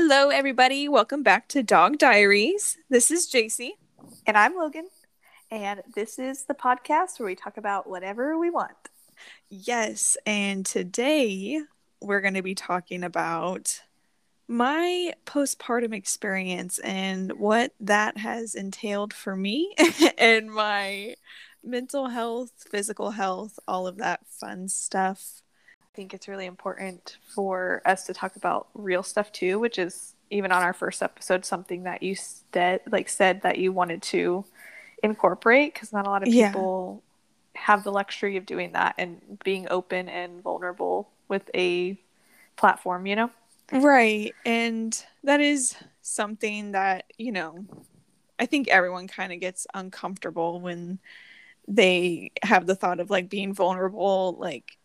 Hello, everybody. Welcome back to Dog Diaries. This is Jaycie. And I'm Logan. And this is the podcast where we talk about whatever we want. Yes. And today we're going to be talking about my postpartum experience and what that has entailed for me and my mental health, physical health, all of that fun stuff. I think it's really important for us to talk about real stuff too, which is even on our first episode, something that you said that you wanted to incorporate, because not a lot of people have the luxury of doing that and being open and vulnerable with a platform, you know? Right. And that is something that, you know, I think everyone kind of gets uncomfortable when they have the thought of like being vulnerable, like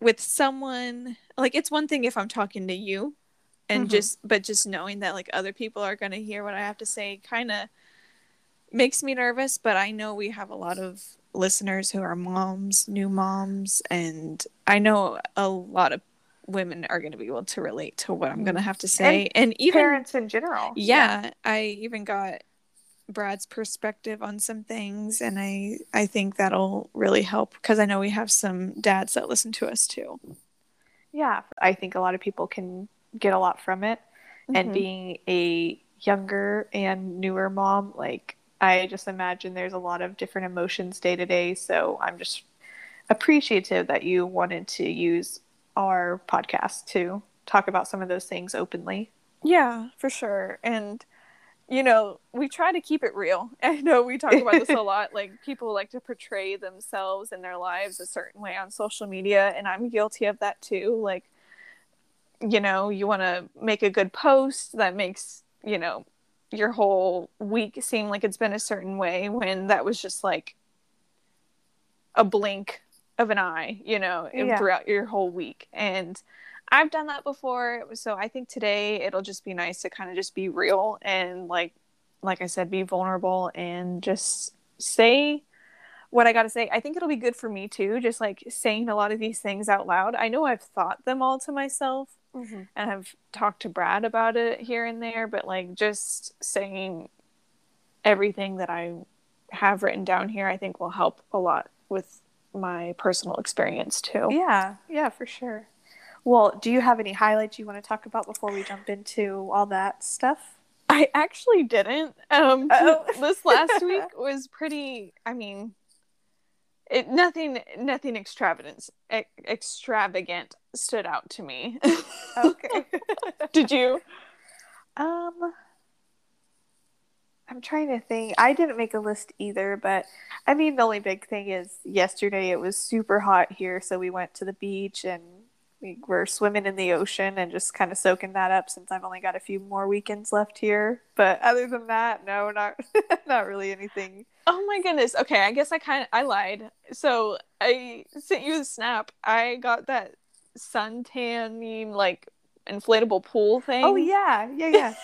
with someone. Like, it's one thing if I'm talking to you and just knowing that like other people are going to hear what I have to say kind of makes me nervous. But I know we have a lot of listeners who are moms, new moms, and I know a lot of women are going to be able to relate to what I'm going to have to say, and even parents in general. Yeah. I even got Brad's perspective on some things, and I think that'll really help, because I know we have some dads that listen to us too. Yeah, I think a lot of people can get a lot from it. And being a younger and newer mom, like, I just imagine there's a lot of different emotions day to day. So I'm just appreciative that you wanted to use our podcast to talk about some of those things openly. Yeah, for sure. And, you know, we try to keep it real. I know we talk about this a lot. Like, people like to portray themselves and their lives a certain way on social media. And I'm guilty of that too. Like, you know, you want to make a good post that makes, you know, your whole week seem like it's been a certain way, when that was just like a blink of an eye, you know, throughout your whole week. And I've done that before. So I think today it'll just be nice to kind of just be real and like I said, be vulnerable and just say what I got to say. I think it'll be good for me too, just like saying a lot of these things out loud. I know I've thought them all to myself, and I've talked to Brad about it here and there, but like just saying everything that I have written down here, I think will help a lot with my personal experience too. Yeah, for sure. Well, do you have any highlights you want to talk about before we jump into all that stuff? I actually didn't. This last week was pretty, I mean, nothing extravagant stood out to me. Okay. Did you? I'm trying to think. I didn't make a list either, but I mean, the only big thing is yesterday it was super hot here, so we went to the beach and we were swimming in the ocean and just kind of soaking that up, since I've only got a few more weekends left here. But other than that, no, not really anything. Oh my goodness. Okay, I guess I lied. So I sent you a snap. I got that suntanning like inflatable pool thing. Oh yeah.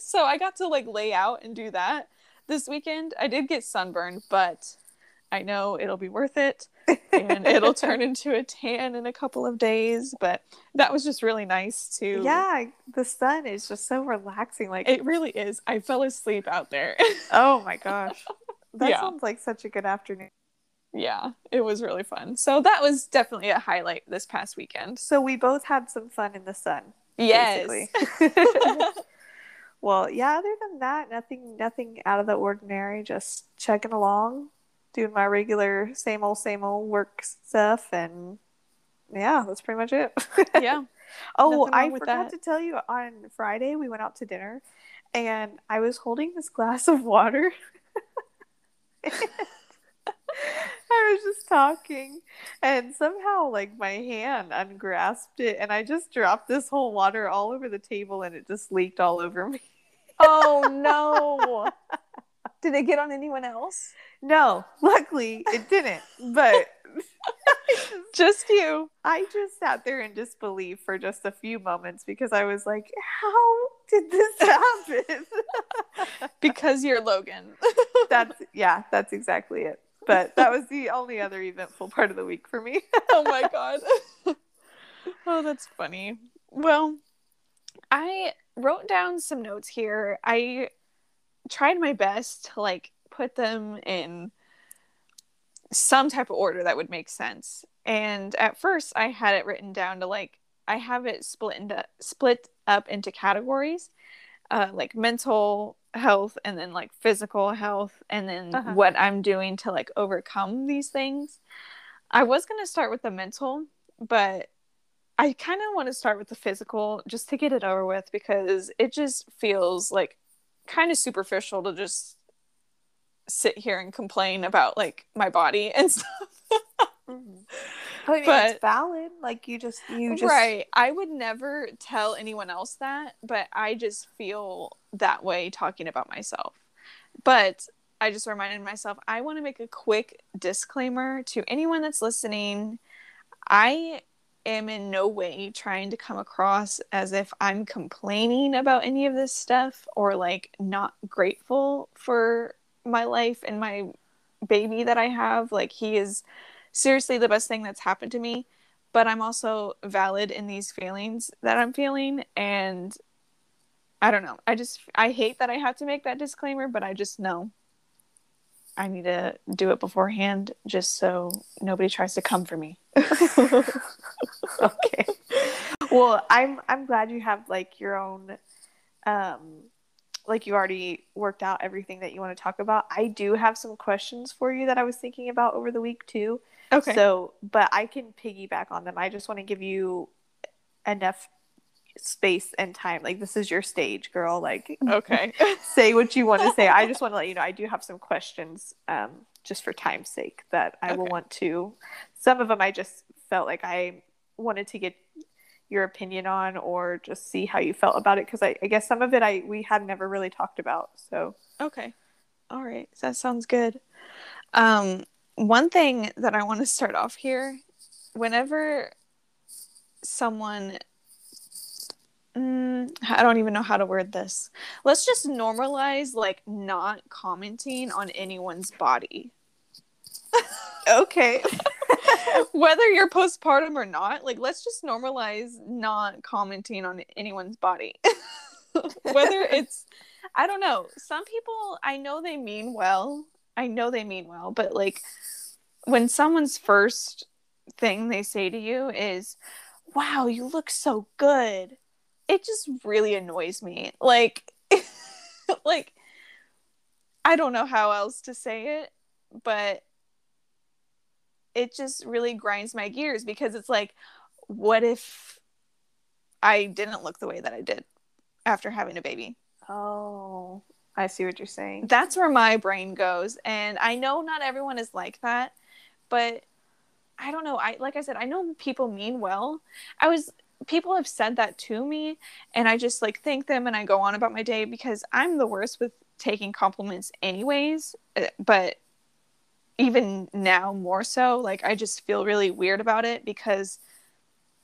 So I got to like lay out and do that this weekend. I did get sunburned, but I know it'll be worth it, and it'll turn into a tan in a couple of days. But that was just really nice too. Yeah, the sun is just so relaxing. Like, it really is. I fell asleep out there. Oh my gosh, that sounds like such a good afternoon. Yeah, it was really fun. So that was definitely a highlight this past weekend. So we both had some fun in the sun. Yes. Basically. Well, yeah. Other than that, nothing out of the ordinary. Just chugging along, doing my regular same old work stuff, and yeah, that's pretty much it. Yeah. Oh, I forgot to tell you, on Friday we went out to dinner and I was holding this glass of water. I was just talking and somehow like my hand ungrasped it and I just dropped this whole water all over the table and it just leaked all over me. Oh no. Did it get on anyone else? No, luckily it didn't, but just you. I just sat there in disbelief for just a few moments, because I was like, how did this happen? Because you're Logan. That's exactly it. But that was the only other eventful part of the week for me. Oh my God. Oh, that's funny. Well, I wrote down some notes here. I tried my best to like put them in some type of order that would make sense. And at first I had it written down to like, I have it split up into categories, like mental health and then like physical health and then what I'm doing to like overcome these things. I was going to start with the mental, but I kind of want to start with the physical just to get it over with, because it just feels like kind of superficial to just sit here and complain about like my body and stuff. I mean, but it's valid. Like you just right. I would never tell anyone else that, but I just feel that way talking about myself. But I just reminded myself, I want to make a quick disclaimer to anyone that's listening. I am in no way trying to come across as if I'm complaining about any of this stuff or like not grateful for my life and my baby that I have. Like, he is seriously the best thing that's happened to me, but I'm also valid in these feelings that I'm feeling. And I don't know, I hate that I have to make that disclaimer, but I just know I need to do it beforehand just so nobody tries to come for me. Okay. Well, I'm glad you have like your own, like you already worked out everything that you want to talk about. I do have some questions for you that I was thinking about over the week too. Okay. So, but I can piggyback on them. I just want to give you enough space and time. Like, this is your stage, girl. Like, okay. Say what you want to say. I just want to let you know I do have some questions, just for time's sake, that I will want to. Some of them I just felt like I wanted to get your opinion on, or just see how you felt about it, because I guess some of it we had never really talked about. So okay, all right, that sounds good. One thing that I want to start off here, whenever someone I don't even know how to word this. Let's just normalize like not commenting on anyone's body. Okay. Whether you're postpartum or not, like, let's just normalize not commenting on anyone's body. Whether it's, I don't know, some people, I know they mean well, but like when someone's first thing they say to you is, wow, you look so good, it just really annoys me. Like, like, I don't know how else to say it, but it just really grinds my gears, because it's like, what if I didn't look the way that I did after having a baby? Oh, I see what you're saying. That's where my brain goes. And I know not everyone is like that, but I don't know. Like I said, I know people mean well. People have said that to me, and I just like thank them and I go on about my day, because I'm the worst with taking compliments anyways, but even now more so, like, I just feel really weird about it, because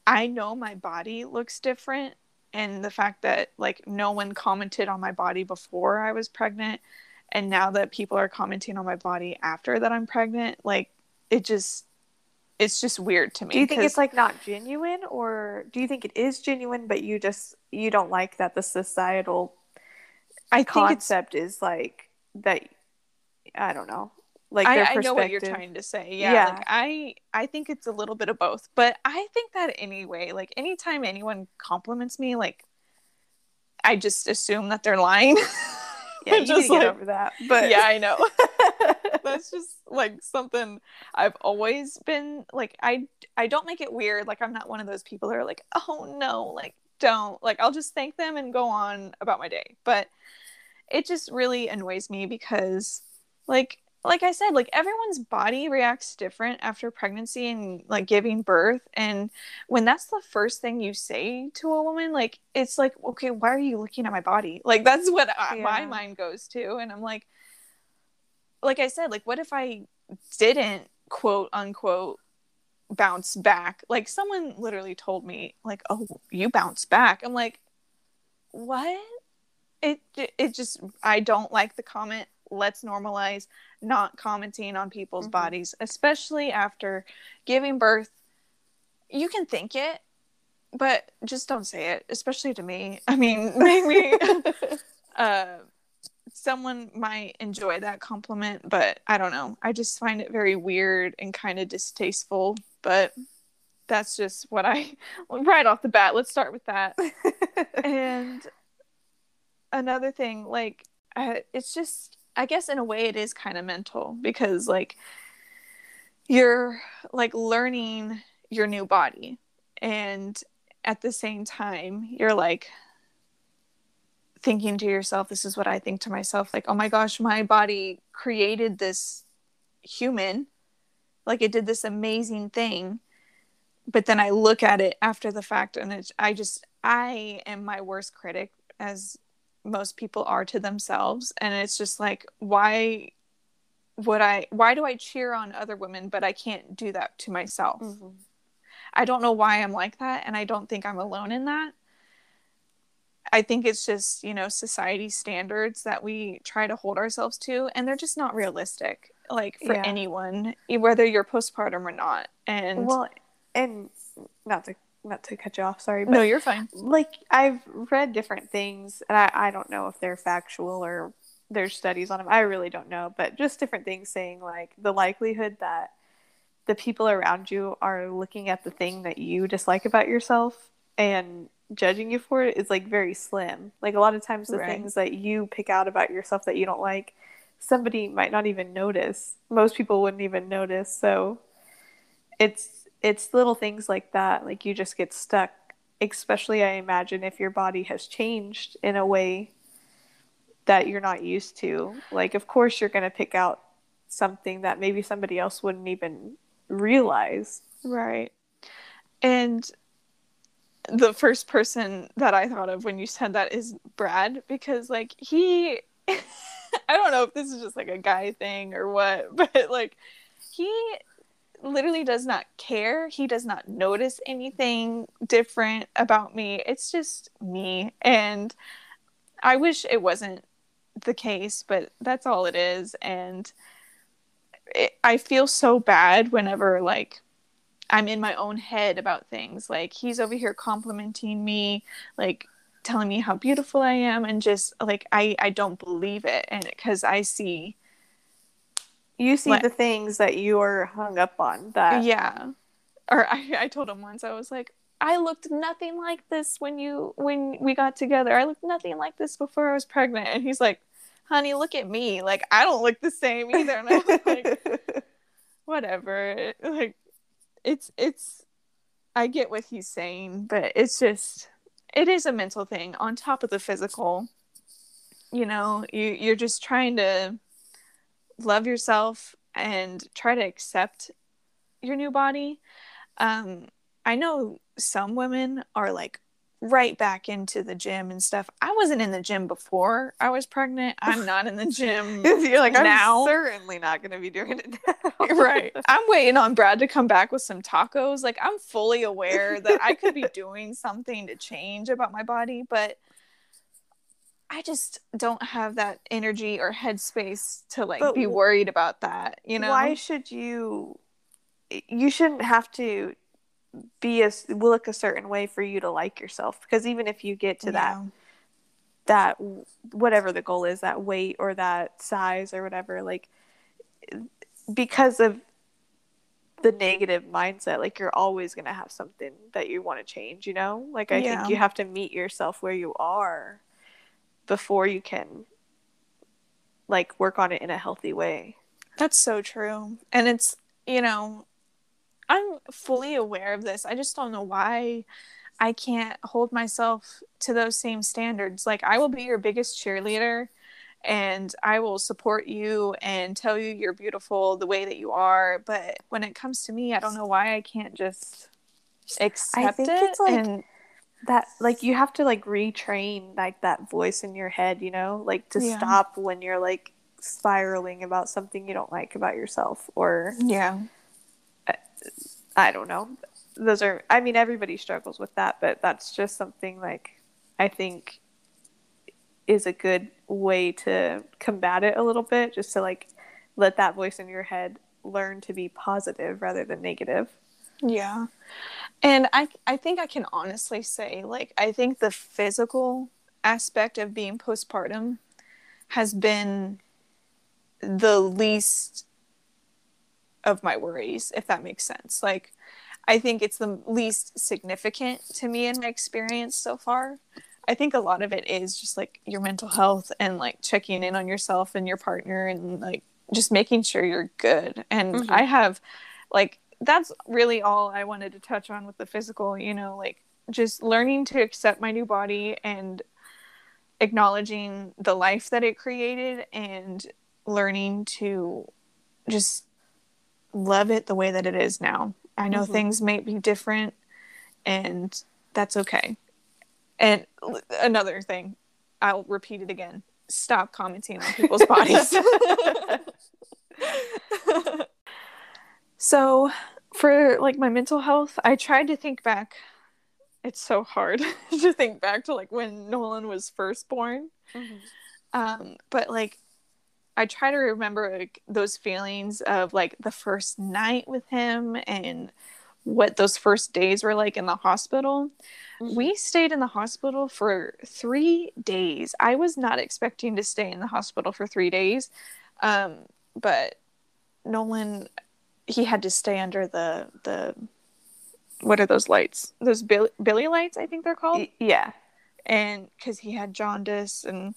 I know my body looks different, and the fact that like no one commented on my body before I was pregnant, and now that people are commenting on my body after that I'm pregnant, like, it's just weird to me. Do you think it's like not genuine, or do you think it is genuine, but you don't like that the societal concept is like that? I don't know. Like, I know what you're trying to say. Yeah. Like, I think it's a little bit of both, but I think that anyway, like, anytime anyone compliments me, like, I just assume that they're lying. Yeah, you just get over that. But yeah, I know. That's just like something I've always been like. I don't make it weird. Like, I'm not one of those people that are like, oh no, like, don't, like, I'll just thank them and go on about my day. But it just really annoys me, because like I said, like, everyone's body reacts different after pregnancy and like giving birth. And when that's the first thing you say to a woman, like, it's like, okay, why are you looking at my body? Like, that's what my mind goes to. And I'm like I said, like, what if I didn't quote unquote bounce back? Like, someone literally told me like, oh, you bounce back. I'm like, what? It just, I don't like the comment. Let's normalize not commenting on people's bodies, especially after giving birth. You can think it, But just don't say it, especially to me. I mean, maybe someone might enjoy that compliment, but I don't know. I just find it very weird and kind of distasteful, but that's just what I, right off the bat, let's start with that. And another thing, like, it's just, I guess in a way it is kind of mental, because like you're like learning your new body, and at the same time you're like thinking to yourself, this is what I think to myself, like, oh my gosh, my body created this human, like it did this amazing thing, but then I look at it after the fact and it's, I am my worst critic, as most people are to themselves, and it's just like, why do I cheer on other women but I can't do that to myself? Mm-hmm. I don't know why I'm like that, and I don't think I'm alone in that. I think it's just, you know, society standards that we try to hold ourselves to, and they're just not realistic, like, for anyone, whether you're postpartum or not. And well, and not to cut you off, sorry. But, no, you're fine. Like, I've read different things, and I don't know if they're factual or there's studies on them. I really don't know, but just different things saying, like, the likelihood that the people around you are looking at the thing that you dislike about yourself and judging you for it is like very slim. Like a lot of times the things that you pick out about yourself that you don't like, somebody might not even notice. Most people wouldn't even notice. So it's little things like that. Like you just get stuck, especially I imagine if your body has changed in a way that you're not used to. Like, of course you're going to pick out something that maybe somebody else wouldn't even realize. Right. And the first person that I thought of when you said that is Brad, because like he I don't know if this is just like a guy thing or what, but like he literally does not care. He does not notice anything different about me. It's just me, and I wish it wasn't the case, but that's all it is. And I feel so bad whenever, like, I'm in my own head about things. Like, he's over here complimenting me, like, telling me how beautiful I am, and just, like, I don't believe it. And because I see... You see the things that you are hung up on. That yeah. Or I told him once, I was like, I looked nothing like this when we got together. I looked nothing like this before I was pregnant. And he's like, honey, look at me. Like, I don't look the same either. And I was like, whatever. Like, it's, I get what he's saying, but it's just, it is a mental thing on top of the physical. You know, you're just trying to love yourself and try to accept your new body. I know some women are like, right back into the gym and stuff. I wasn't in the gym before I was pregnant. I'm not in the gym. You're like, now. I'm certainly not going to be doing it now. Right. I'm waiting on Brad to come back with some tacos. Like, I'm fully aware that I could be doing something to change about my body, but I just don't have that energy or headspace to, like, but be worried about that, you know? Why should you shouldn't have to look a certain way for you to like yourself, because even if you get to that whatever the goal is, that weight or that size or whatever, like, because of the negative mindset, like, you're always going to have something that you want to change, you know? Like, I think you have to meet yourself where you are before you can, like, work on it in a healthy way. That's so true. And it's, you know, I'm fully aware of this. I just don't know why I can't hold myself to those same standards. Like, I will be your biggest cheerleader, and I will support you and tell you you're beautiful the way that you are. But when it comes to me, I don't know why I can't just accept it. I think it's like, and that, like, you have to, like, retrain, like, that voice in your head, you know, like, to stop when you're, like, spiraling about something you don't like about yourself, or I don't know. Those are, I mean, everybody struggles with that, but that's just something, like, I think is a good way to combat it a little bit, just to, like, let that voice in your head learn to be positive rather than negative. Yeah. And I think I can honestly say, like, I think the physical aspect of being postpartum has been the least of my worries, if that makes sense. Like, I think it's the least significant to me in my experience so far. I think a lot of it is just, like, your mental health and, like, checking in on yourself and your partner and, like, just making sure you're good. And mm-hmm. I have, like, that's really all I wanted to touch on with the physical, you know, like, just learning to accept my new body and acknowledging the life that it created and learning to just love it the way that it is now. I know mm-hmm. things may be different, and that's okay. And another thing, I'll repeat it again. Stop commenting on people's bodies. So for, like, my mental health, I tried to think back. It's so hard to think back to, like, when Nolan was first born. Mm-hmm. But, like, I try to remember, like, those feelings of, like, the first night with him and what those first days were like in the hospital. Mm-hmm. We stayed in the hospital for 3 days. I was not expecting to stay in the hospital for 3 days. But Nolan, he had to stay under the what are those lights? Those Billy lights, I think they're called. Yeah. And because he had jaundice, and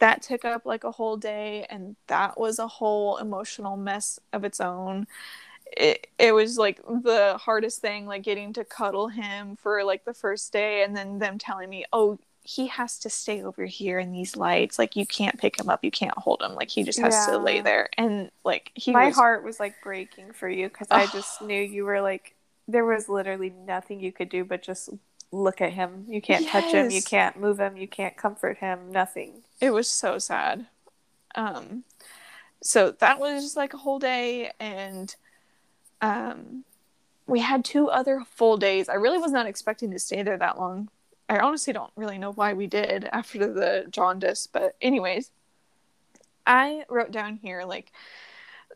that took up, like, a whole day, and that was a whole emotional mess of its own. It was, like, the hardest thing, like, getting to cuddle him for, like, the first day, and then them telling me, oh, he has to stay over here in these lights. Like, you can't pick him up. You can't hold him. Like, he just has to lay there. And, like, my heart was, like, breaking for you, because I just knew you were, like, there was literally nothing you could do but just look at him. You can't touch him. You can't move him. You can't comfort him. Nothing. It was so sad. So that was just, like, a whole day, and we had 2 other full days. I really was not expecting to stay there that long. I honestly don't really know why we did after the jaundice, but anyways, I wrote down here, like,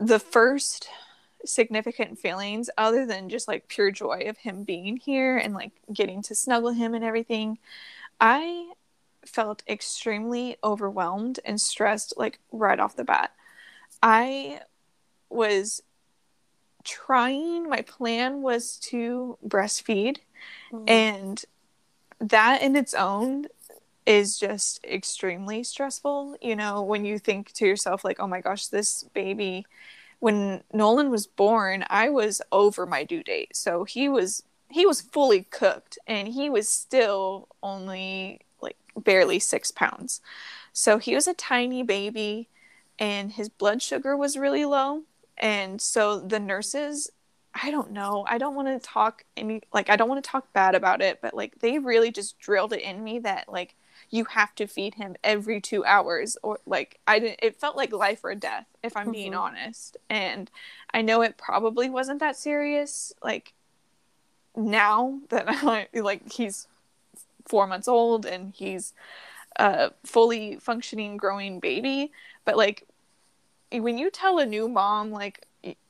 the first significant feelings other than just, like, pure joy of him being here and, like, getting to snuggle him and everything. I felt extremely overwhelmed and stressed, like, right off the bat. I was my plan was to breastfeed, and that in its own is just extremely stressful. You know, when you think to yourself, like, oh my gosh, this baby, when Nolan was born, I was over my due date, so he was fully cooked, and he was still only, like, barely 6 pounds, so he was a tiny baby, and his blood sugar was really low. And so the nurses, I don't know, I don't want to talk bad about it, but, like, they really just drilled it in me that, like, you have to feed him every 2 hours, or, like, it felt like life or death, if I'm being honest. And I know it probably wasn't that serious, like, now that he's 4 months old and he's a fully functioning, growing baby, but, like, when you tell a new mom, like,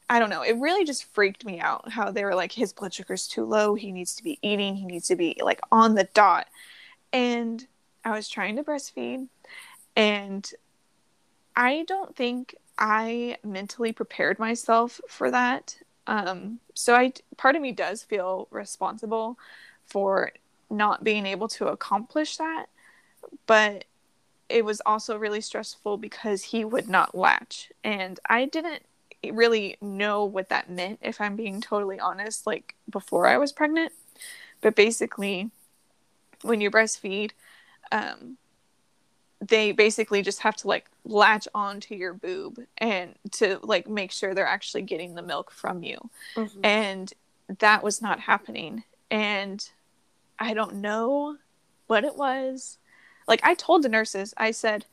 I don't know, it really just freaked me out how they were like, his blood sugar's too low, he needs to be eating, he needs to be, like, on the dot. And I was trying to breastfeed, and I don't think I mentally prepared myself for that. So part of me does feel responsible for not being able to accomplish that, but it was also really stressful because he would not latch, and I didn't really know what that meant, if I'm being totally honest, like, before I was pregnant. But basically, when you breastfeed, they basically just have to, like, latch onto your boob and to, like, make sure they're actually getting the milk from you. Mm-hmm. And that was not happening, and I don't know what it was. Like, I told the nurses, I said,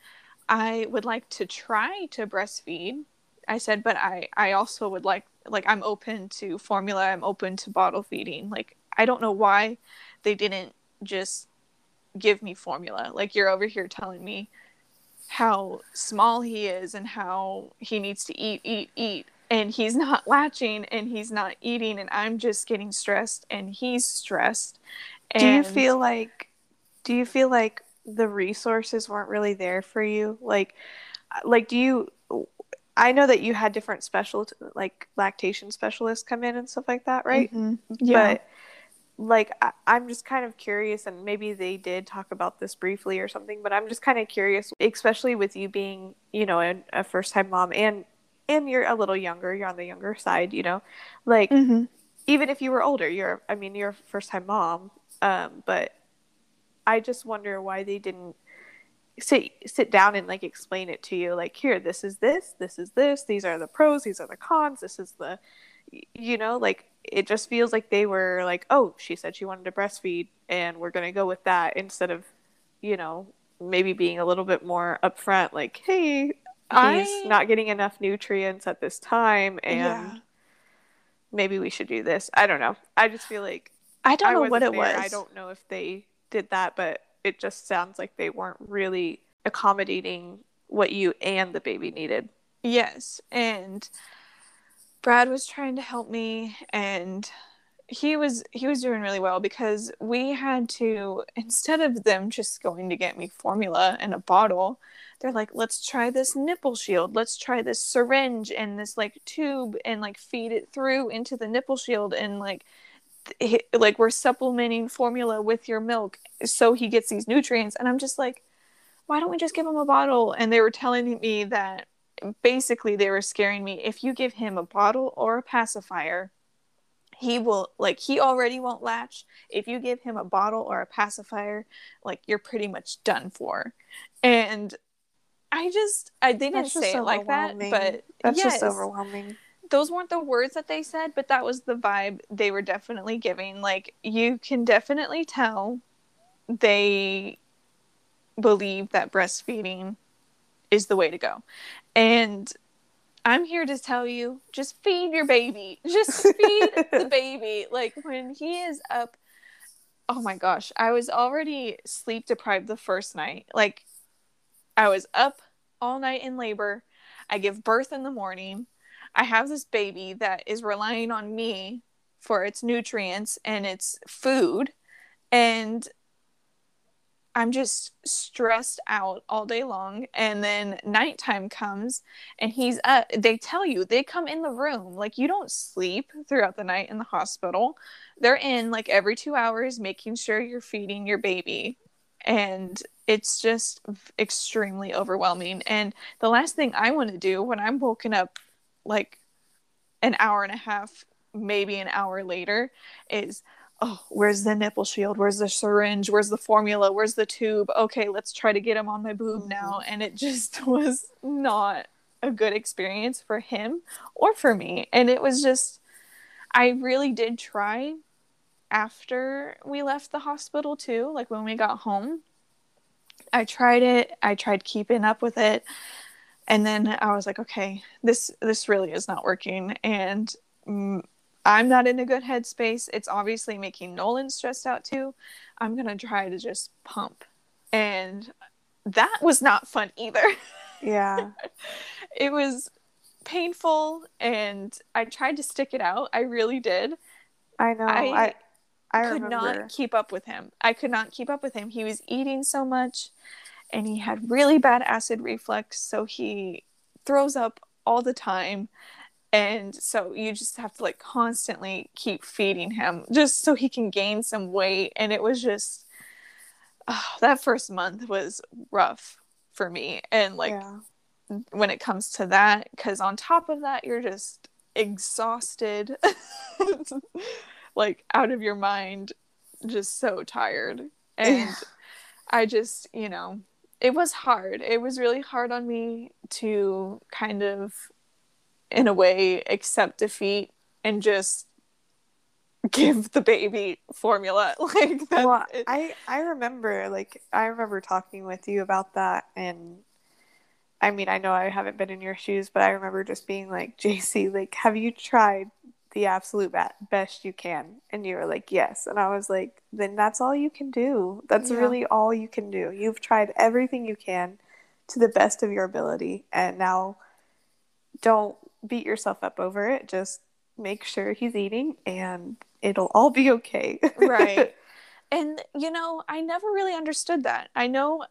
I would like to try to breastfeed. I said, but I also would like, I'm open to formula. I'm open to bottle feeding. Like, I don't know why they didn't just give me formula. Like, you're over here telling me how small he is and how he needs to eat. and he's not latching and he's not eating and I'm just getting stressed and he's stressed. And do you feel like the resources weren't really there for you? Like do you, I know that you had different like lactation specialists come in and stuff like that, right? Mm-hmm. Yeah. But like, I'm just kind of curious, and maybe they did talk about this briefly or something, but I'm just kind of curious, especially with you being, you know, a first time mom and you're a little younger, you're on the younger side, you know, like mm-hmm. even if you were older, you're a first time mom. But I just wonder why they didn't sit down and like explain it to you. Like, here, this is this, these are the pros, these are the cons, this is the, you know, like it just feels like they were like, oh, she said she wanted to breastfeed and we're going to go with that, instead of, you know, maybe being a little bit more upfront, like, hey, he's not getting enough nutrients at this time, and maybe we should do this. I don't know. I just feel like I don't know what it was. I don't know if they did that, but it just sounds like they weren't really accommodating what you and the baby needed. Yes, and Brad was trying to help me, and he was doing really well, because we had to, instead of them just going to get me formula and a bottle, they're like, let's try this nipple shield, let's try this syringe and this like tube, and like feed it through into the nipple shield, and like we're supplementing formula with your milk so he gets these nutrients. And I'm just like, why don't we just give him a bottle? And they were telling me that basically they were scaring me, if you give him a bottle or a pacifier, he will, like, he already won't latch. If you give him a bottle or a pacifier, like, you're pretty much done for. And they didn't say it like that, but that's just overwhelming. Those weren't the words that they said, but that was the vibe they were definitely giving. Like, you can definitely tell they believe that breastfeeding is the way to go. And I'm here to tell you, just feed your baby. Just feed the baby. Like, when he is up, oh my gosh, I was already sleep deprived the first night. Like, I was up all night in labor. I give birth in the morning. I have this baby that is relying on me for its nutrients and its food. And I'm just stressed out all day long. And then nighttime comes and he's up. They tell you, they come in the room. Like, you don't sleep throughout the night in the hospital. They're in like every 2 hours making sure you're feeding your baby. And it's just extremely overwhelming. And the last thing I want to do when I'm woken up like an hour and a half, maybe an hour later, is, oh, where's the nipple shield? Where's the syringe? Where's the formula? Where's the tube? Okay, let's try to get him on my boob now. And it just was not a good experience for him or for me. And it was just, I really did try after we left the hospital too. Like, when we got home, I tried it. I tried keeping up with it. And then I was like, okay, this really is not working. And I'm not in a good headspace. It's obviously making Nolan stressed out too. I'm going to try to just pump. And that was not fun either. Yeah. It was painful, and I tried to stick it out. I really did. I know. I could not keep up with him. He was eating so much, and he had really bad acid reflux, so he throws up all the time. And so you just have to like constantly keep feeding him just so he can gain some weight. And it was just, that first month was rough for me. And like when it comes to that, because on top of that, you're just exhausted, like out of your mind, just so tired. And I just, you know, it was hard. It was really hard on me to kind of, in a way, accept defeat and just give the baby formula. Like, that. Well, I remember talking with you about that, and I mean, I know I haven't been in your shoes, but I remember just being like, Jaycie, like, have you tried the absolute best you can? And you were like, yes. And I was like, then that's all you can do. That's really all you can do. You've tried everything you can to the best of your ability, and now don't beat yourself up over it. Just make sure he's eating and it'll all be okay. Right. And, you know, I never really understood that. I know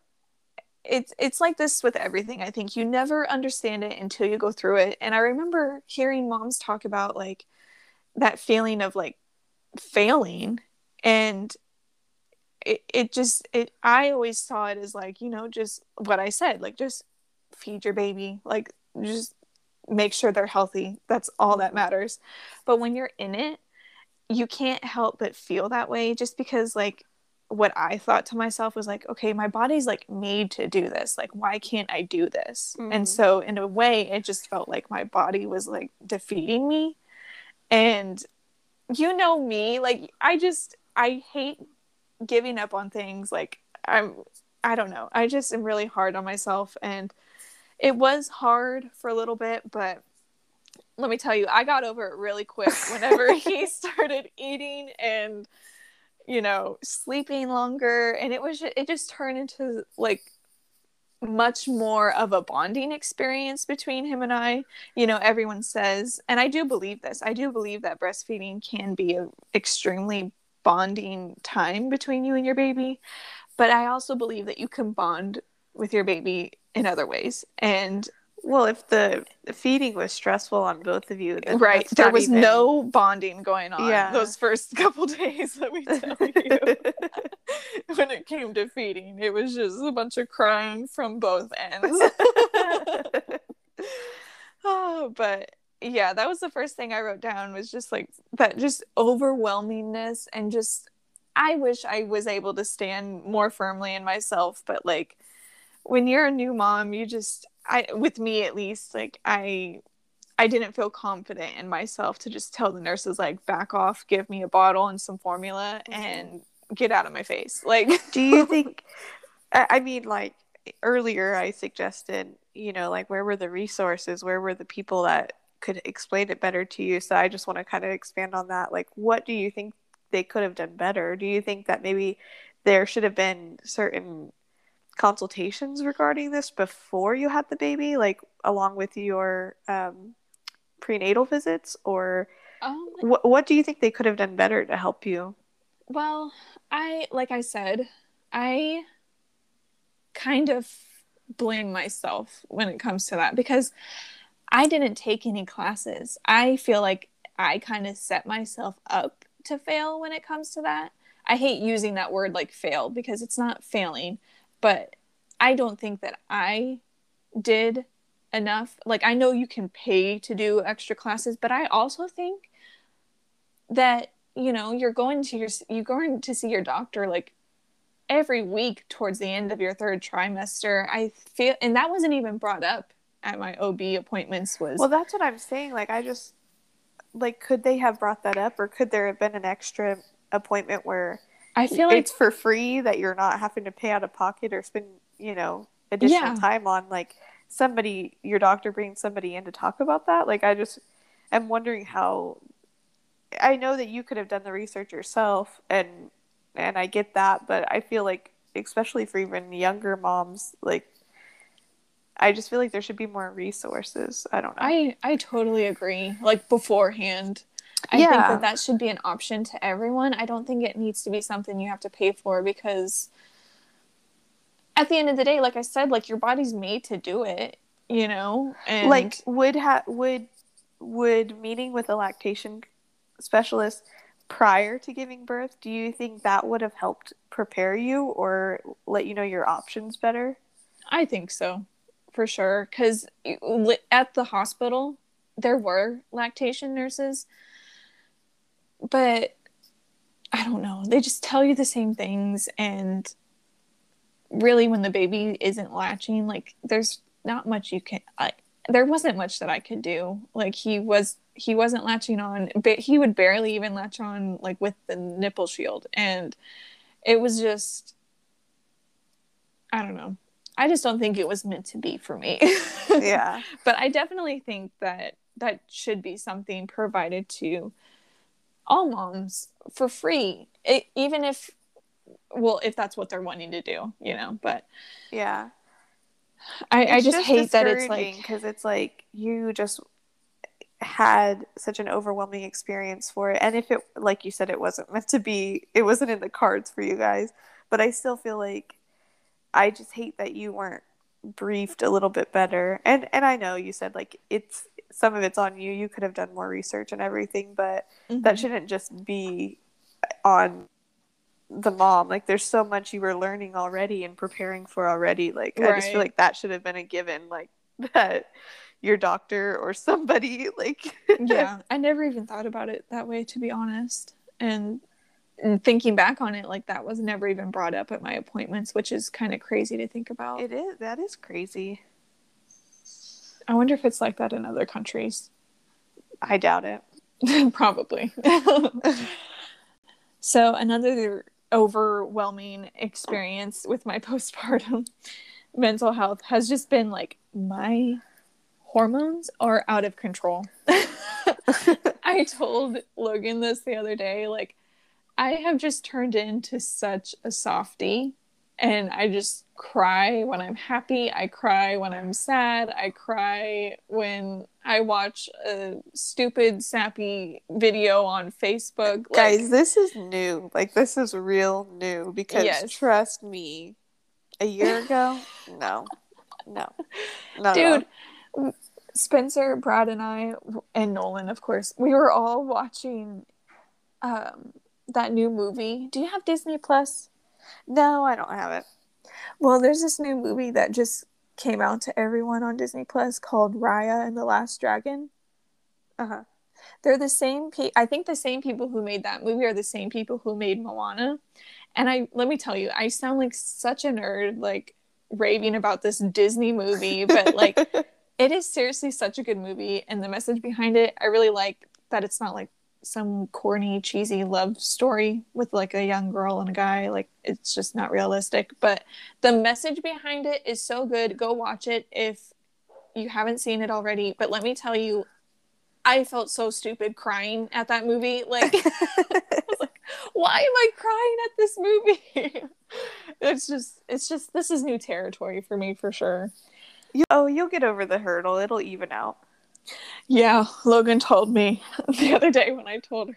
it's like this with everything. I think you never understand it until you go through it. And I remember hearing moms talk about, like, that feeling of, like, failing. And it just I always saw it as, like, you know, just what I said, like, just feed your baby, like, just make sure they're healthy. That's all that matters. But when you're in it, you can't help but feel that way, just because, like, what I thought to myself was, like, okay, my body's, like, made to do this. Like, why can't I do this? Mm-hmm. And so in a way, it just felt like my body was, like, defeating me. And you know me, like, I hate giving up on things. Like, I don't know. I just am really hard on myself. And it was hard for a little bit, but let me tell you, I got over it really quick whenever he started eating and, you know, sleeping longer. And it just turned into, like, much more of a bonding experience between him and I. You know, everyone says, and I do believe this, I do believe that breastfeeding can be an extremely bonding time between you and your baby. But I also believe that you can bond with your baby in other ways. And well, if the feeding was stressful on both of you, then right, there was no bonding going on those first couple days, let me tell you. When it came to feeding, it was just a bunch of crying from both ends. Oh, but yeah, that was the first thing I wrote down, was just, like, that just overwhelmingness. And just, I wish I was able to stand more firmly in myself, but, like, when you're a new mom, you just, with me at least, like, I didn't feel confident in myself to just tell the nurses, like, back off, give me a bottle and some formula and get out of my face. Like, do you think, I mean, like, earlier I suggested, you know, like, where were the resources? Where were the people that could explain it better to you? So I just want to kind of expand on that. Like, what do you think they could have done better? Do you think that maybe there should have been certain consultations regarding this before you had the baby, like, along with your prenatal visits? Or what do you think they could have done better to help you? Well, I kind of blame myself when it comes to that, because I didn't take any classes. I feel like I kind of set myself up to fail when it comes to that. I hate using that word, like, fail, because it's not failing. But I don't think that I did enough. Like, I know you can pay to do extra classes, but I also think that, you know, you're going to see your doctor, like, every week towards the end of your third trimester. I feel, and that wasn't even brought up at my OB appointments. Well, that's what I'm saying. Like, I just, like, could they have brought that up, or could there have been an extra appointment where I feel like it's for free, that you're not having to pay out of pocket or spend, you know, additional time on, like, somebody, your doctor brings somebody in to talk about that. Like, I just am wondering how, I know that you could have done the research yourself, and I get that, but I feel like, especially for even younger moms, like, I just feel like there should be more resources. I don't know. I totally agree. Like, beforehand. I think that should be an option to everyone. I don't think it needs to be something you have to pay for, because at the end of the day, like I said, like, your body's made to do it, you know? And like, would meeting with a lactation specialist prior to giving birth, do you think that would have helped prepare you or let you know your options better? I think so, for sure. 'Cause at the hospital, there were lactation nurses, but I don't know. They just tell you the same things. And really, when the baby isn't latching, like, there's not much you can, there wasn't much that I could do. Like, he wasn't latching on, but he would barely even latch on, like, with the nipple shield. And it was just, I don't know. I just don't think it was meant to be for me. Yeah. But I definitely think that that should be something provided to all moms for free, even if, well, if that's what they're wanting to do, you know. But yeah, I just hate that it's like, because it's like you just had such an overwhelming experience for it. And if it, like you said, it wasn't meant to be, it wasn't in the cards for you guys, but I still feel like I just hate that you weren't briefed a little bit better. And I know you said like it's some of it's on you, you could have done more research and everything, but that shouldn't just be on the mom. Like there's so much you were learning already and preparing for already. Like right. I just feel like that should have been a given, like that your doctor or somebody like yeah, I never even thought about it that way, to be honest. And thinking back on it, like that was never even brought up at my appointments, which is kind of crazy to think about. It is. That is crazy. I wonder if it's like that in other countries. I doubt it. Probably. So another overwhelming experience with my postpartum mental health has just been like my hormones are out of control. I told Logan this the other day, like I have just turned into such a softie, and I just cry when I'm happy. I cry when I'm sad. I cry when I watch a stupid, sappy video on Facebook. Like, guys, this is new. Like, this is real new because trust me, a year ago, no. Dude, Spencer, Brad, and I, and Nolan, of course, we were all watching that new movie. Do you have Disney Plus? No, I don't have it. Well, there's this new movie that just came out to everyone on Disney Plus called Raya and the Last Dragon. They're the same I think the same people who made that movie are the same people who made Moana. And let me tell you, I sound like such a nerd, like raving about this Disney movie, but like it is seriously such a good movie, and the message behind it, I really like that it's not like some corny, cheesy love story with like a young girl and a guy. Like it's just not realistic, but the message behind it is so good. Go watch it if you haven't seen it already. But let me tell you, I felt so stupid crying at that movie. Like, I was like, why am I crying at this movie? It's just this is new territory for me for sure. You'll get over the hurdle. It'll even out. Yeah, Logan told me the other day when I told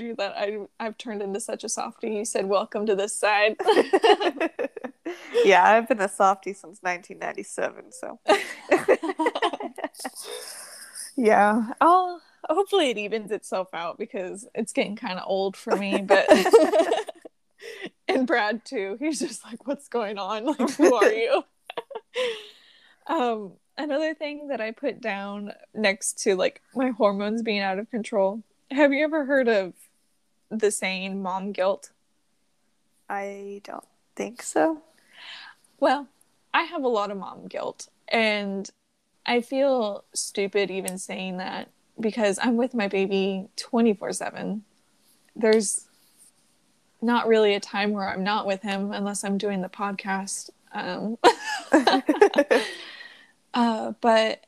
you that I've turned into such a softie. You said, "Welcome to this side." Yeah, I've been a softie since 1997. So, yeah, hopefully it evens itself out because it's getting kind of old for me. But and Brad too. He's just like, "What's going on? Like, who are you?" Another thing that I put down next to like my hormones being out of control. Have you ever heard of the saying mom guilt? I don't think so. Well, I have a lot of mom guilt, and I feel stupid even saying that because I'm with my baby 24/7. There's not really a time where I'm not with him unless I'm doing the podcast. But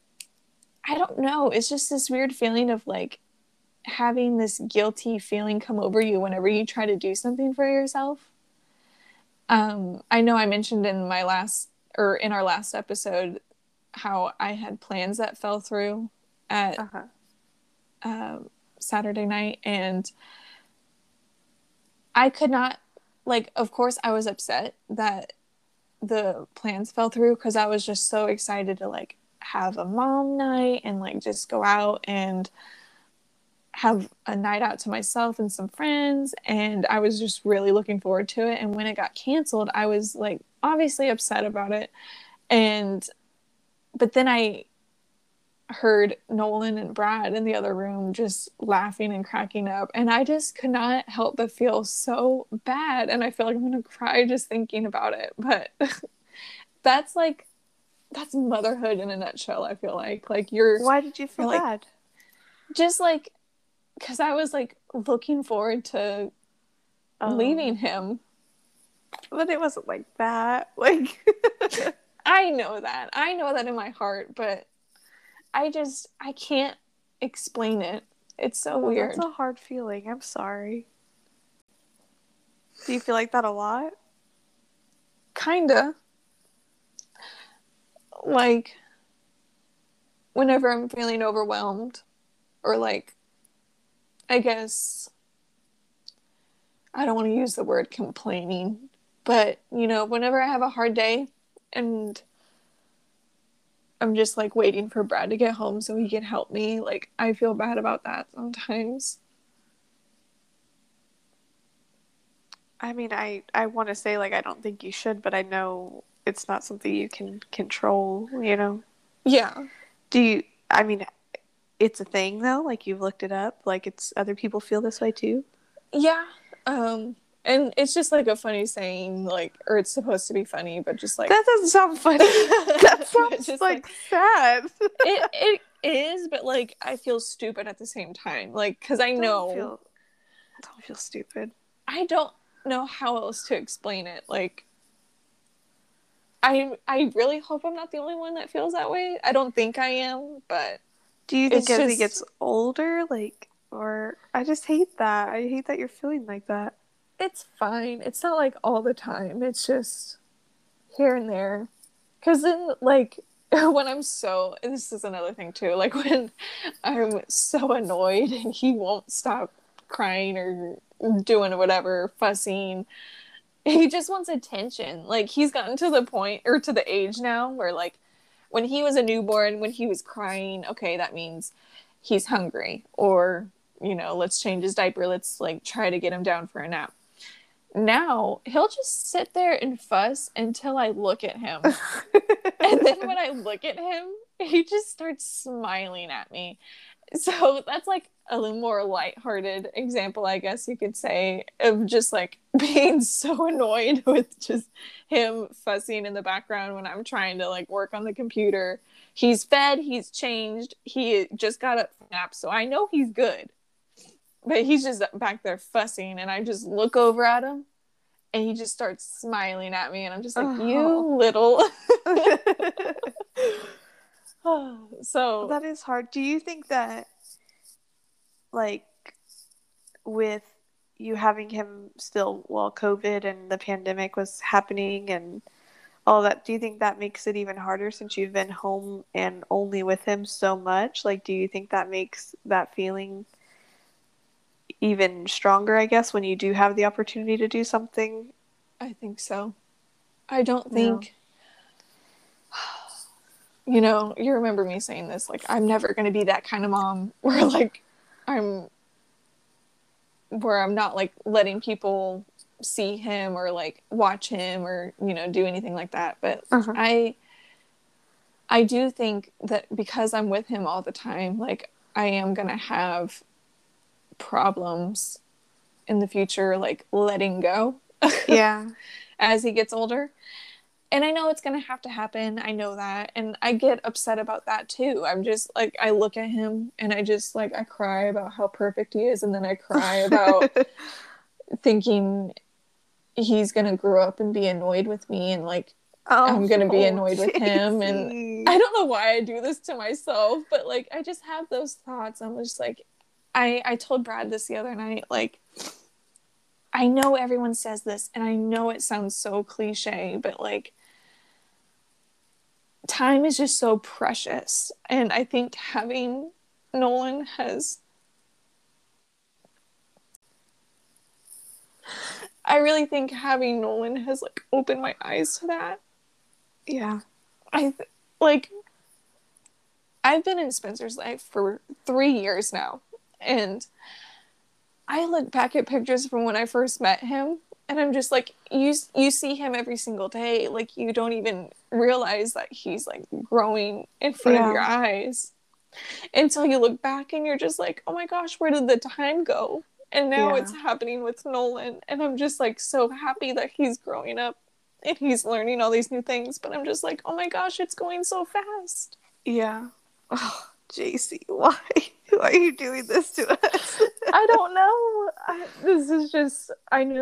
I don't know. It's just this weird feeling of like having this guilty feeling come over you whenever you try to do something for yourself. I know I mentioned in our last episode how I had plans that fell through at Saturday night, and I could not, like, of course I was upset that the plans fell through because I was just so excited to like have a mom night and like just go out and have a night out to myself and some friends, and I was just really looking forward to it. And when it got canceled, I was like obviously upset about it, but then I heard Nolan and Brad in the other room just laughing and cracking up, and I just could not help but feel so bad, and I feel like I'm gonna cry just thinking about it. But that's motherhood in a nutshell. I feel like you're why did you feel bad? Just like because I was like looking forward to leaving him, but it wasn't like that. Like I know that in my heart, but I can't explain it. It's so weird. It's a hard feeling. I'm sorry. Do you feel like that a lot? Kinda. Like, whenever I'm feeling overwhelmed, or like, I guess, I don't want to use the word complaining, but, you know, whenever I have a hard day and I'm just like waiting for Brad to get home so he can help me, like, I feel bad about that sometimes. I mean, I want to say, like, I don't think you should, but I know it's not something you can control, you know? Yeah. Do you, I mean, it's a thing, though? Like, you've looked it up? Like, it's, other people feel this way, too? Yeah. And it's just, like, a funny saying, like, or it's supposed to be funny, but just, like... That doesn't sound funny. That sounds, just, like, sad. It is, but, like, I feel stupid at the same time. Like, because I know... Don't feel stupid. I don't know how else to explain it. Like, I really hope I'm not the only one that feels that way. I don't think I am, but... Do you think as he gets older, like, or... I just hate that. I hate that you're feeling like that. It's fine. It's not, like, all the time. It's just here and there. Because then, like, when I'm so... And this is another thing, too. Like, when I'm so annoyed and he won't stop crying or doing whatever, fussing. He just wants attention. Like, he's gotten to the point, or to the age now, where, like, when he was a newborn, when he was crying, okay, that means he's hungry. Or, you know, let's change his diaper. Let's, like, try to get him down for a nap. Now, he'll just sit there and fuss until I look at him. And then when I look at him, he just starts smiling at me. So that's like a little more lighthearted example, I guess you could say, of just like being so annoyed with just him fussing in the background when I'm trying to like work on the computer. He's fed, he's changed, he just got up from nap, so I know he's good. But he's just back there fussing, and I just look over at him, and he just starts smiling at me, and I'm just like, You little. So that is hard. Do you think that, like, with you having him still while COVID and the pandemic was happening and all that, do you think that makes it even harder since you've been home and only with him so much? Like, do you think that makes that feeling even stronger, I guess, when you do have the opportunity to do something? I think so. I don't think, you know, you remember me saying this, like, I'm never going to be that kind of mom where, like, I'm not, like, letting people see him or, like, watch him or, you know, do anything like that. But I do think that because I'm with him all the time, like, I am going to have problems in the future, like letting go, yeah, as he gets older. And I know it's gonna have to happen. I know that, and I get upset about that too. I'm just like, I look at him and I just like, I cry about how perfect he is, and then I cry about thinking he's gonna grow up and be annoyed with me, and like I'm gonna be annoyed with him. And I don't know why I do this to myself, but like I just have those thoughts. I'm just like, I told Brad this the other night, like, I know everyone says this, and I know it sounds so cliche, but, like, time is just so precious, and I think having Nolan has... I really think having Nolan has, like, opened my eyes to that. Yeah. I've been in Spencer's life for 3 years now. And I look back at pictures from when I first met him, and I'm just like, you see him every single day. Like, you don't even realize that he's, like, growing in front of your eyes. Until you look back and you're just like, oh my gosh, where did the time go? And now it's happening with Nolan. And I'm just, like, so happy that he's growing up and he's learning all these new things. But I'm just like, oh my gosh, it's going so fast. Yeah. Oh, Jaycie, why? Why are you doing this to us? I don't know. I knew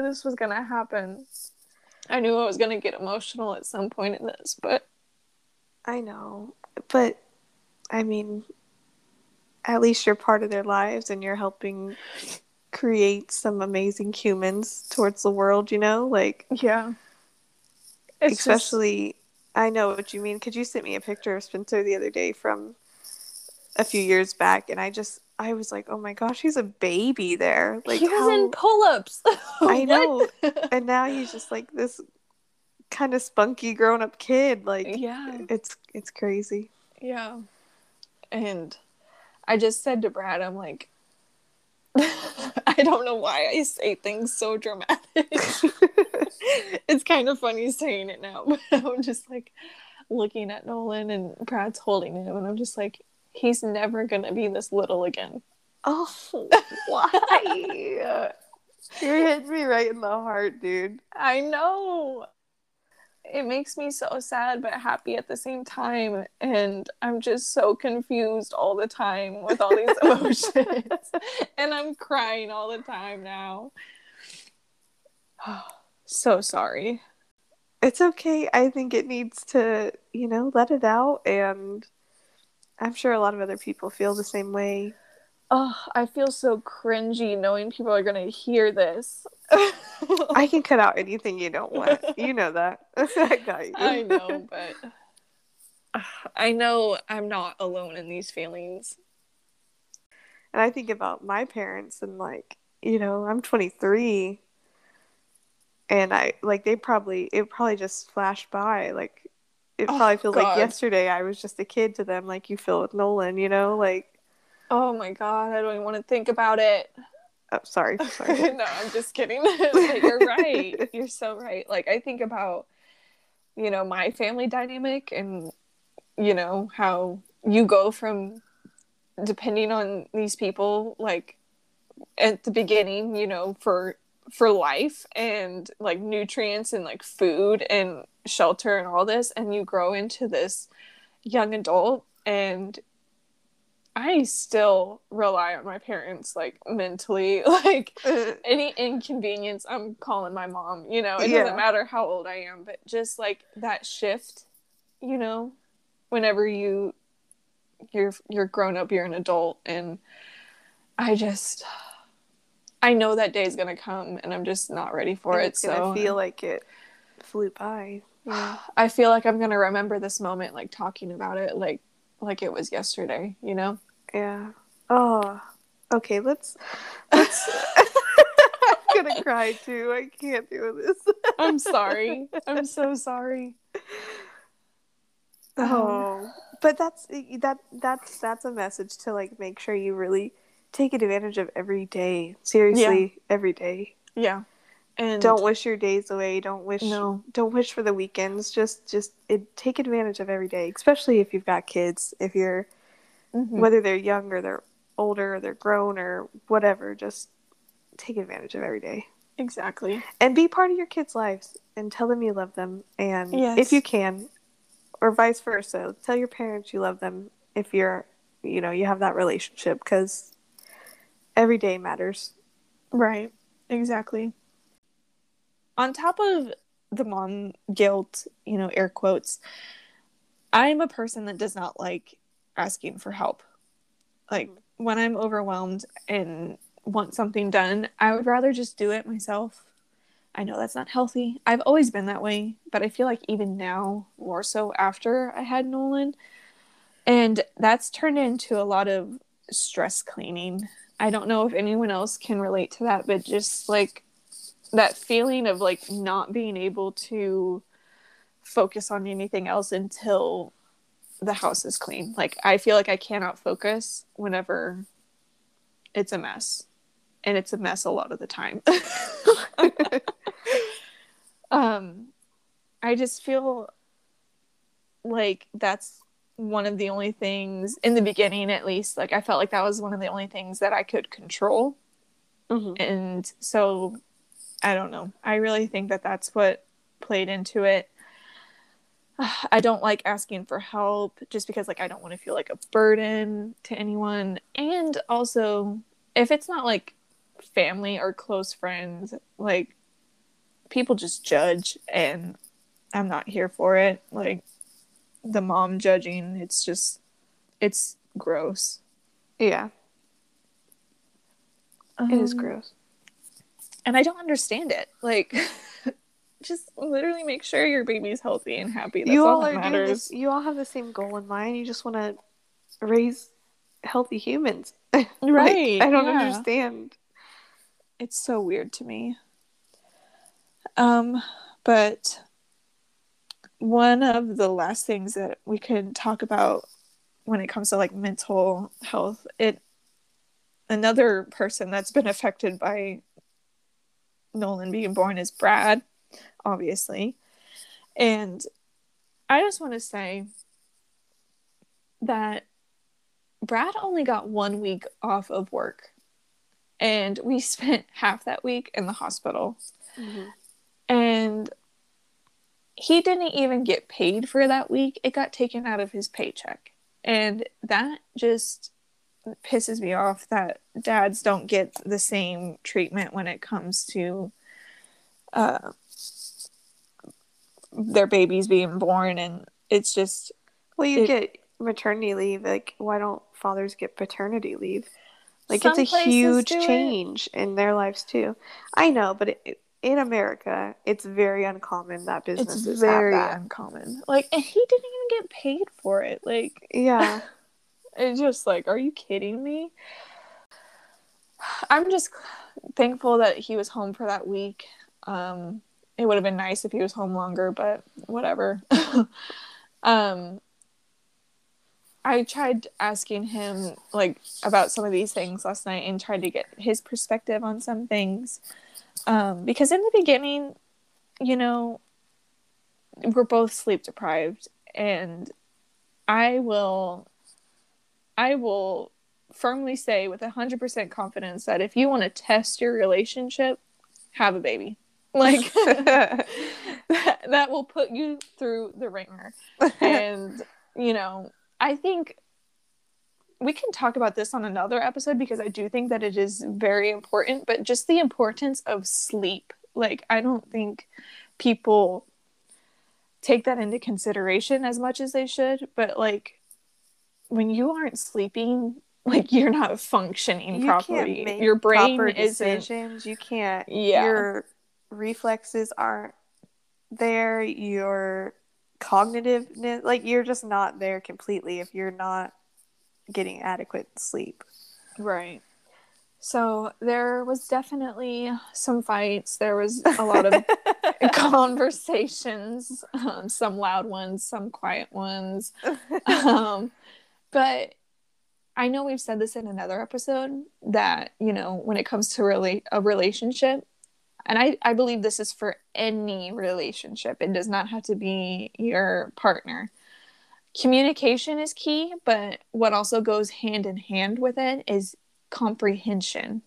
this was going to happen. I knew I was going to get emotional at some point in this, but. I know. But, I mean, at least you're part of their lives and you're helping create some amazing humans towards the world, you know? Like. Yeah. It's especially, I know what you mean. Could you send me a picture of Spencer the other day from a few years back, and I just I was like, oh my gosh, he's a baby there. Like, he was in pull-ups. I know. And now he's just like this kind of spunky grown-up kid. Like, yeah, it's crazy. Yeah. And I just said to Brad, I'm like, I don't know why I say things so dramatic. It's kind of funny saying it now, but I'm just like looking at Nolan and Brad's holding him, and I'm just like, he's never gonna be this little again. Oh, why? You're hitting me right in the heart, dude. I know. It makes me so sad but happy at the same time, and I'm just so confused all the time with all these emotions. And I'm crying all the time now. So sorry. It's okay. I think it needs to, you know, let it out, and I'm sure a lot of other people feel the same way. Oh, I feel so cringy knowing people are going to hear this. I can cut out anything you don't want. You know that. I got you. I know, but I know I'm not alone in these feelings. And I think about my parents, and like, you know, I'm 23, and I like it probably just flashed by. Like, it probably feels like yesterday I was just a kid to them, like you feel with Nolan, you know, like. Oh my God, I don't even want to think about it. Oh, sorry. No, I'm just kidding. Like, you're right. You're so right. Like, I think about, you know, my family dynamic, and, you know, how you go from depending on these people, like, at the beginning, you know, for life, and like nutrients and like food and shelter and all this, and you grow into this young adult, and I still rely on my parents, like, mentally, like, any inconvenience, I'm calling my mom, you know, it doesn't matter how old I am, but just, like, that shift, you know, whenever you're grown up, you're an adult, and I know that day's gonna come, and I'm just not ready for it, so. It's gonna feel like it flew by. Yeah. I feel like I'm gonna remember this moment, like, talking about it, like it was yesterday, you know? Yeah. Oh, okay, let's I'm gonna cry too. I can't do this. I'm sorry. I'm so sorry. Oh, but that's a message to, like, make sure you really take advantage of every day. Seriously, every day. Yeah. And don't wish your days away. Don't wish for the weekends. Just take advantage of every day, especially if you've got kids. If you're, whether they're young or they're older or they're grown or whatever, just take advantage of every day. Exactly. And be part of your kids' lives and tell them you love them. And if you can, or vice versa, tell your parents you love them if you're, you know, you have that relationship, because every day matters. Right. Exactly. On top of the mom guilt, you know, air quotes, I'm a person that does not like asking for help. Like, when I'm overwhelmed and want something done, I would rather just do it myself. I know that's not healthy. I've always been that way, but I feel like even now, more so after I had Nolan. And that's turned into a lot of stress cleaning. I don't know if anyone else can relate to that, but just like, that feeling of, like, not being able to focus on anything else until the house is clean. Like, I feel like I cannot focus whenever it's a mess. And it's a mess a lot of the time. I just feel like that's one of the only things, in the beginning at least, like, I felt like that was one of the only things that I could control. Mm-hmm. And so, I don't know. I really think that that's what played into it. I don't like asking for help just because, like, I don't want to feel like a burden to anyone. And also, if it's not, like, family or close friends, like, people just judge, and I'm not here for it. Like, the mom judging, it's just, it's gross. Yeah. It is gross. And I don't understand it. Like, just literally make sure your baby's healthy and happy. That's all that matters. You all have the same goal in mind. You just want to raise healthy humans. Right. Like, I don't understand. It's so weird to me. But one of the last things that we can talk about when it comes to like mental health, another person that's been affected by Nolan being born is Brad, obviously. And I just want to say that Brad only got 1 week off of work, and we spent half that week in the hospital. Mm-hmm. And he didn't even get paid for that week. It got taken out of his paycheck. And that just pisses me off that dads don't get the same treatment when it comes to their babies being born. And it's just... Well, you get maternity leave. Like, why don't fathers get paternity leave? Like, it's a huge change in their lives, too. I know, but in America, it's very uncommon that businesses have that. It's very uncommon. Like, and he didn't even get paid for it. Like, yeah. It's just like, are you kidding me? I'm just thankful that he was home for that week. It would have been nice if he was home longer, but whatever. I tried asking him, like, about some of these things last night and tried to get his perspective on some things. Because in the beginning, you know, we're both sleep deprived, and I will firmly say with 100% confidence that if you want to test your relationship, have a baby. Like, that will put you through the ringer. And, you know, I think we can talk about this on another episode, because I do think that it is very important, but just the importance of sleep. Like, I don't think people take that into consideration as much as they should, but, like, when you aren't sleeping, like, you're not functioning properly. You can't make your brain proper decisions. You can't. Yeah. Your reflexes aren't there. Your cognitiveness, like, you're just not there completely if you're not getting adequate sleep. Right. So there was definitely some fights. There was a lot of conversations, some loud ones, some quiet ones. But I know we've said this in another episode that, you know, when it comes to really a relationship, and I believe this is for any relationship. It does not have to be your partner. Communication is key, but what also goes hand in hand with it is comprehension.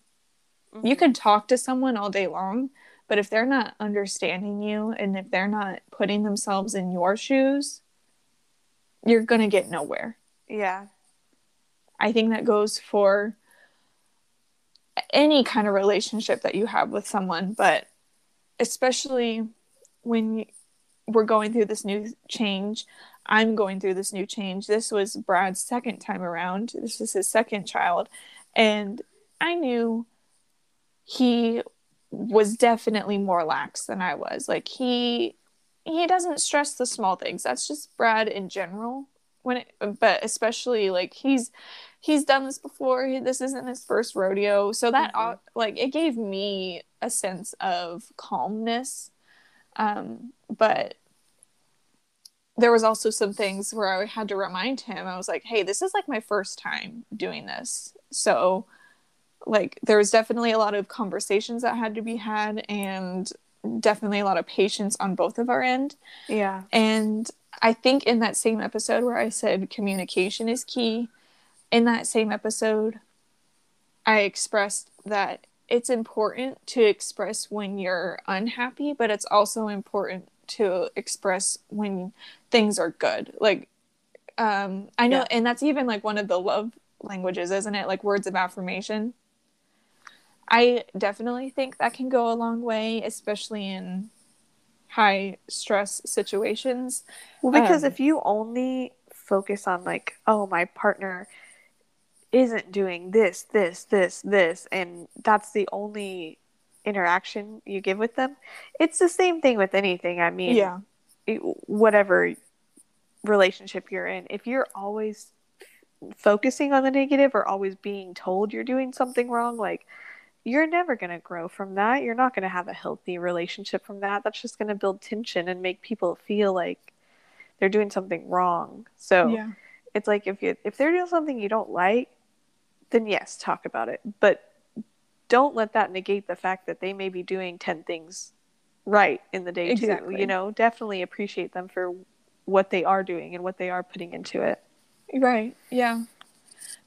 Mm-hmm. You can talk to someone all day long, but if they're not understanding you and if they're not putting themselves in your shoes, you're going to get nowhere. Yeah. I think that goes for any kind of relationship that you have with someone, but especially when we're going through this new change. I'm going through this new change. This was Brad's second time around. This is his second child. And I knew he was definitely more lax than I was. Like, he doesn't stress the small things. That's just Brad in general. But especially, like, he's done this before. This isn't his first rodeo. So that, mm-hmm. Like, it gave me a sense of calmness. But there was also some things where I had to remind him. I was like, hey, this is, like, my first time doing this. So, like, there was definitely a lot of conversations that had to be had, and definitely a lot of patience on both of our end. Yeah. And I think in that same episode where I said communication is key, in that same episode, I expressed that it's important to express when you're unhappy, but it's also important to express when things are good. Like, I know, yeah. And that's even, like, one of the love languages, isn't it? Like, words of affirmation. I definitely think that can go a long way, especially in high stress situations. Well, because if you only focus on, like, oh, my partner isn't doing this, and that's the only interaction you give with them, it's the same thing with anything. I mean, yeah. Whatever relationship you're in, if you're always focusing on the negative or always being told you're doing something wrong, like, you're never going to grow from that. You're not going to have a healthy relationship from that. That's just going to build tension and make people feel like they're doing something wrong. So yeah. It's like if they're doing something you don't like, then yes, talk about it. But don't let that negate the fact that they may be doing 10 things right in the day too. You know, definitely appreciate them for what they are doing and what they are putting into it. Right. Yeah.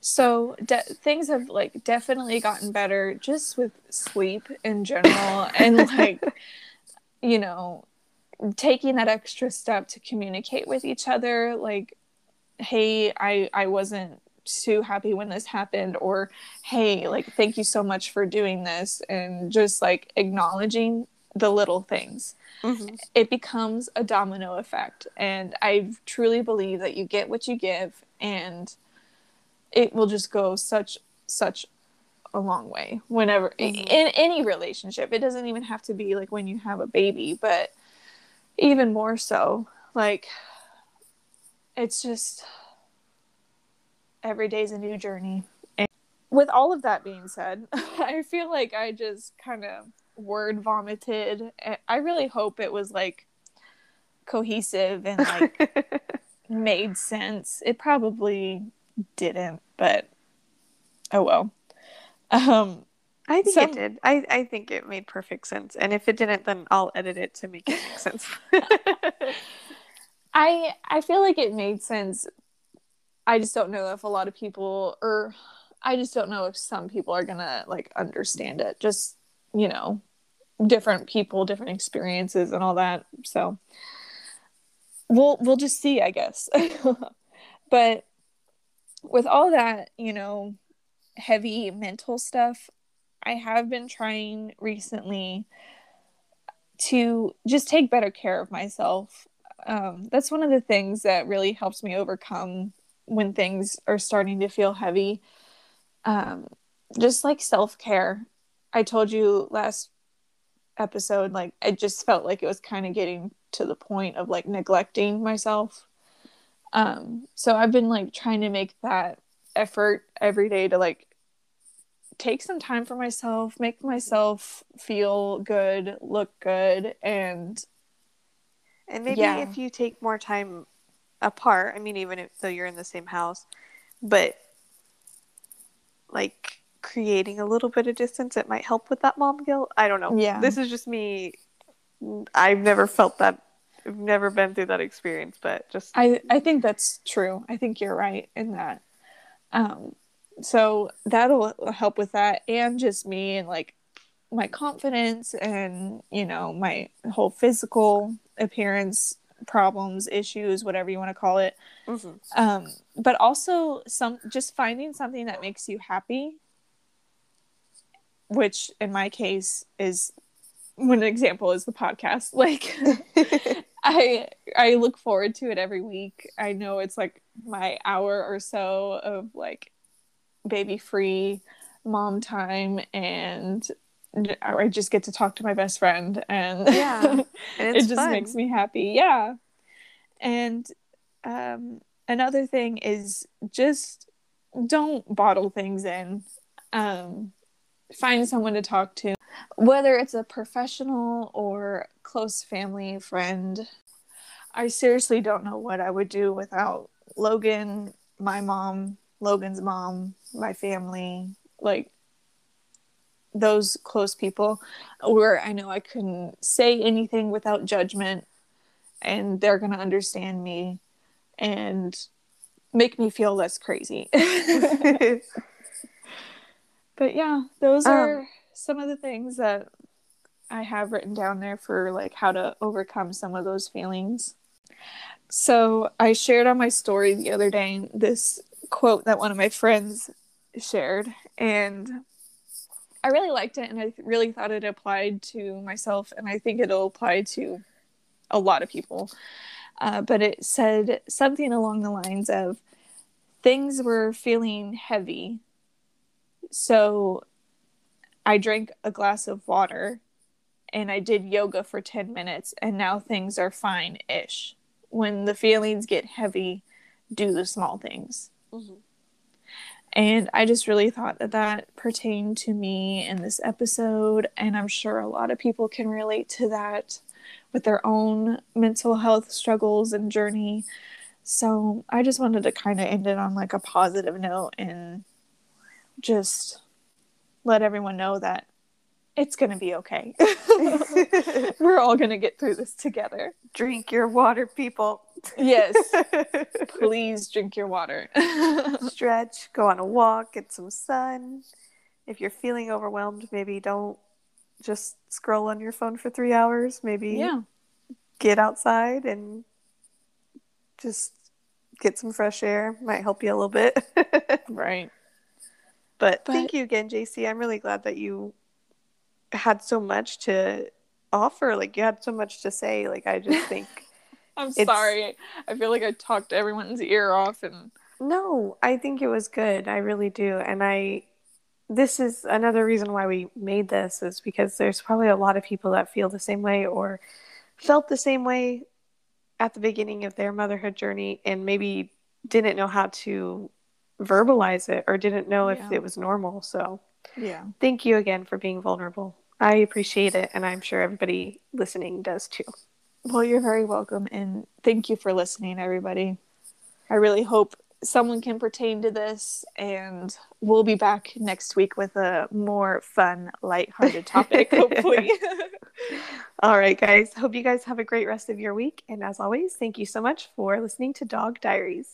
So things have like definitely gotten better just with sleep in general and like, you know, taking that extra step to communicate with each other. Like, hey, I wasn't too happy when this happened, or hey, like, thank you so much for doing this, and just like acknowledging the little things. Mm-hmm. It becomes a domino effect, and I truly believe that you get what you give, and it will just go such a long way whenever in any relationship. It doesn't even have to be like when you have a baby, but even more so, like, it's just every day's a new journey. And with all of that being said, I feel like I just kind of word vomited. I really hope it was like cohesive and like made sense. It probably didn't, but oh well. I think it did. I think it made perfect sense, and if it didn't, then I'll edit it to make it make sense. I feel like it made sense. I just don't know if a lot of people, or I just don't know if some people are gonna like understand it. Just, you know, different people, different experiences and all that. So we'll just see, I guess. But with all that, you know, heavy mental stuff, I have been trying recently to just take better care of myself. That's one of the things that really helps me overcome when things are starting to feel heavy. Just like self-care. I told you last episode, like, I just felt like it was kind of getting to the point of like neglecting myself. So I've been like trying to make that effort every day to like take some time for myself, make myself feel good, look good, and maybe if you take more time apart, I mean, even if though you're in the same house, but like creating a little bit of distance, it might help with that mom guilt. I don't know. Yeah. This is just me. I've never felt that. I've never been through that experience, but just I think that's true. I think you're right in that. So that'll help with that, and just me and like my confidence and, you know, my whole physical appearance problems, issues, whatever you want to call it. Mm-hmm. But also just finding something that makes you happy, which in my case is one example is the podcast. Like I look forward to it every week. I know it's like my hour or so of like baby free mom time, and I just get to talk to my best friend, and and it just fun. Makes me happy. Yeah. And another thing is just don't bottle things in. Find someone to talk to, whether it's a professional or close family friend. I seriously don't know what I would do without Logan, my mom, Logan's mom, my family, like those close people where I know I couldn't say anything without judgment, and they're going to understand me and make me feel less crazy. But yeah, those are some of the things that I have written down there for like how to overcome some of those feelings. So I shared on my story the other day this quote that one of my friends shared, and I really liked it, and I really thought it applied to myself, and I think it'll apply to a lot of people. But it said something along the lines of, things were feeling heavy, so I drank a glass of water and I did yoga for 10 minutes and now things are fine-ish. When the feelings get heavy, do the small things. Mm-hmm. And I just really thought that that pertained to me in this episode. And I'm sure a lot of people can relate to that with their own mental health struggles and journey. So I just wanted to kind of end it on like a positive note and just let everyone know that it's going to be okay. We're all going to get through this together. Drink your water, people. Yes. Please drink your water. Stretch, go on a walk, get some sun. If you're feeling overwhelmed, maybe don't just scroll on your phone for 3 hours. Maybe get outside and just get some fresh air. Might help you a little bit. Right. But thank you again, Jaycie. I'm really glad that you had so much to offer. Like, you had so much to say. Like, I just think... I'm sorry. I feel like I talked everyone's ear off. And no, I think it was good. I really do. And this is another reason why we made this, is because there's probably a lot of people that feel the same way or felt the same way at the beginning of their motherhood journey and maybe didn't know how to verbalize it or didn't know if it was normal. So thank you again for being vulnerable. I appreciate it. And I'm sure everybody listening does too. Well, you're very welcome, and thank you for listening, everybody. I really hope someone can pertain to this, and we'll be back next week with a more fun, lighthearted topic, hopefully. All right, guys. Hope you guys have a great rest of your week, and as always, thank you so much for listening to Dog Diaries.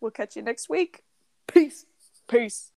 We'll catch you next week. Peace. Peace.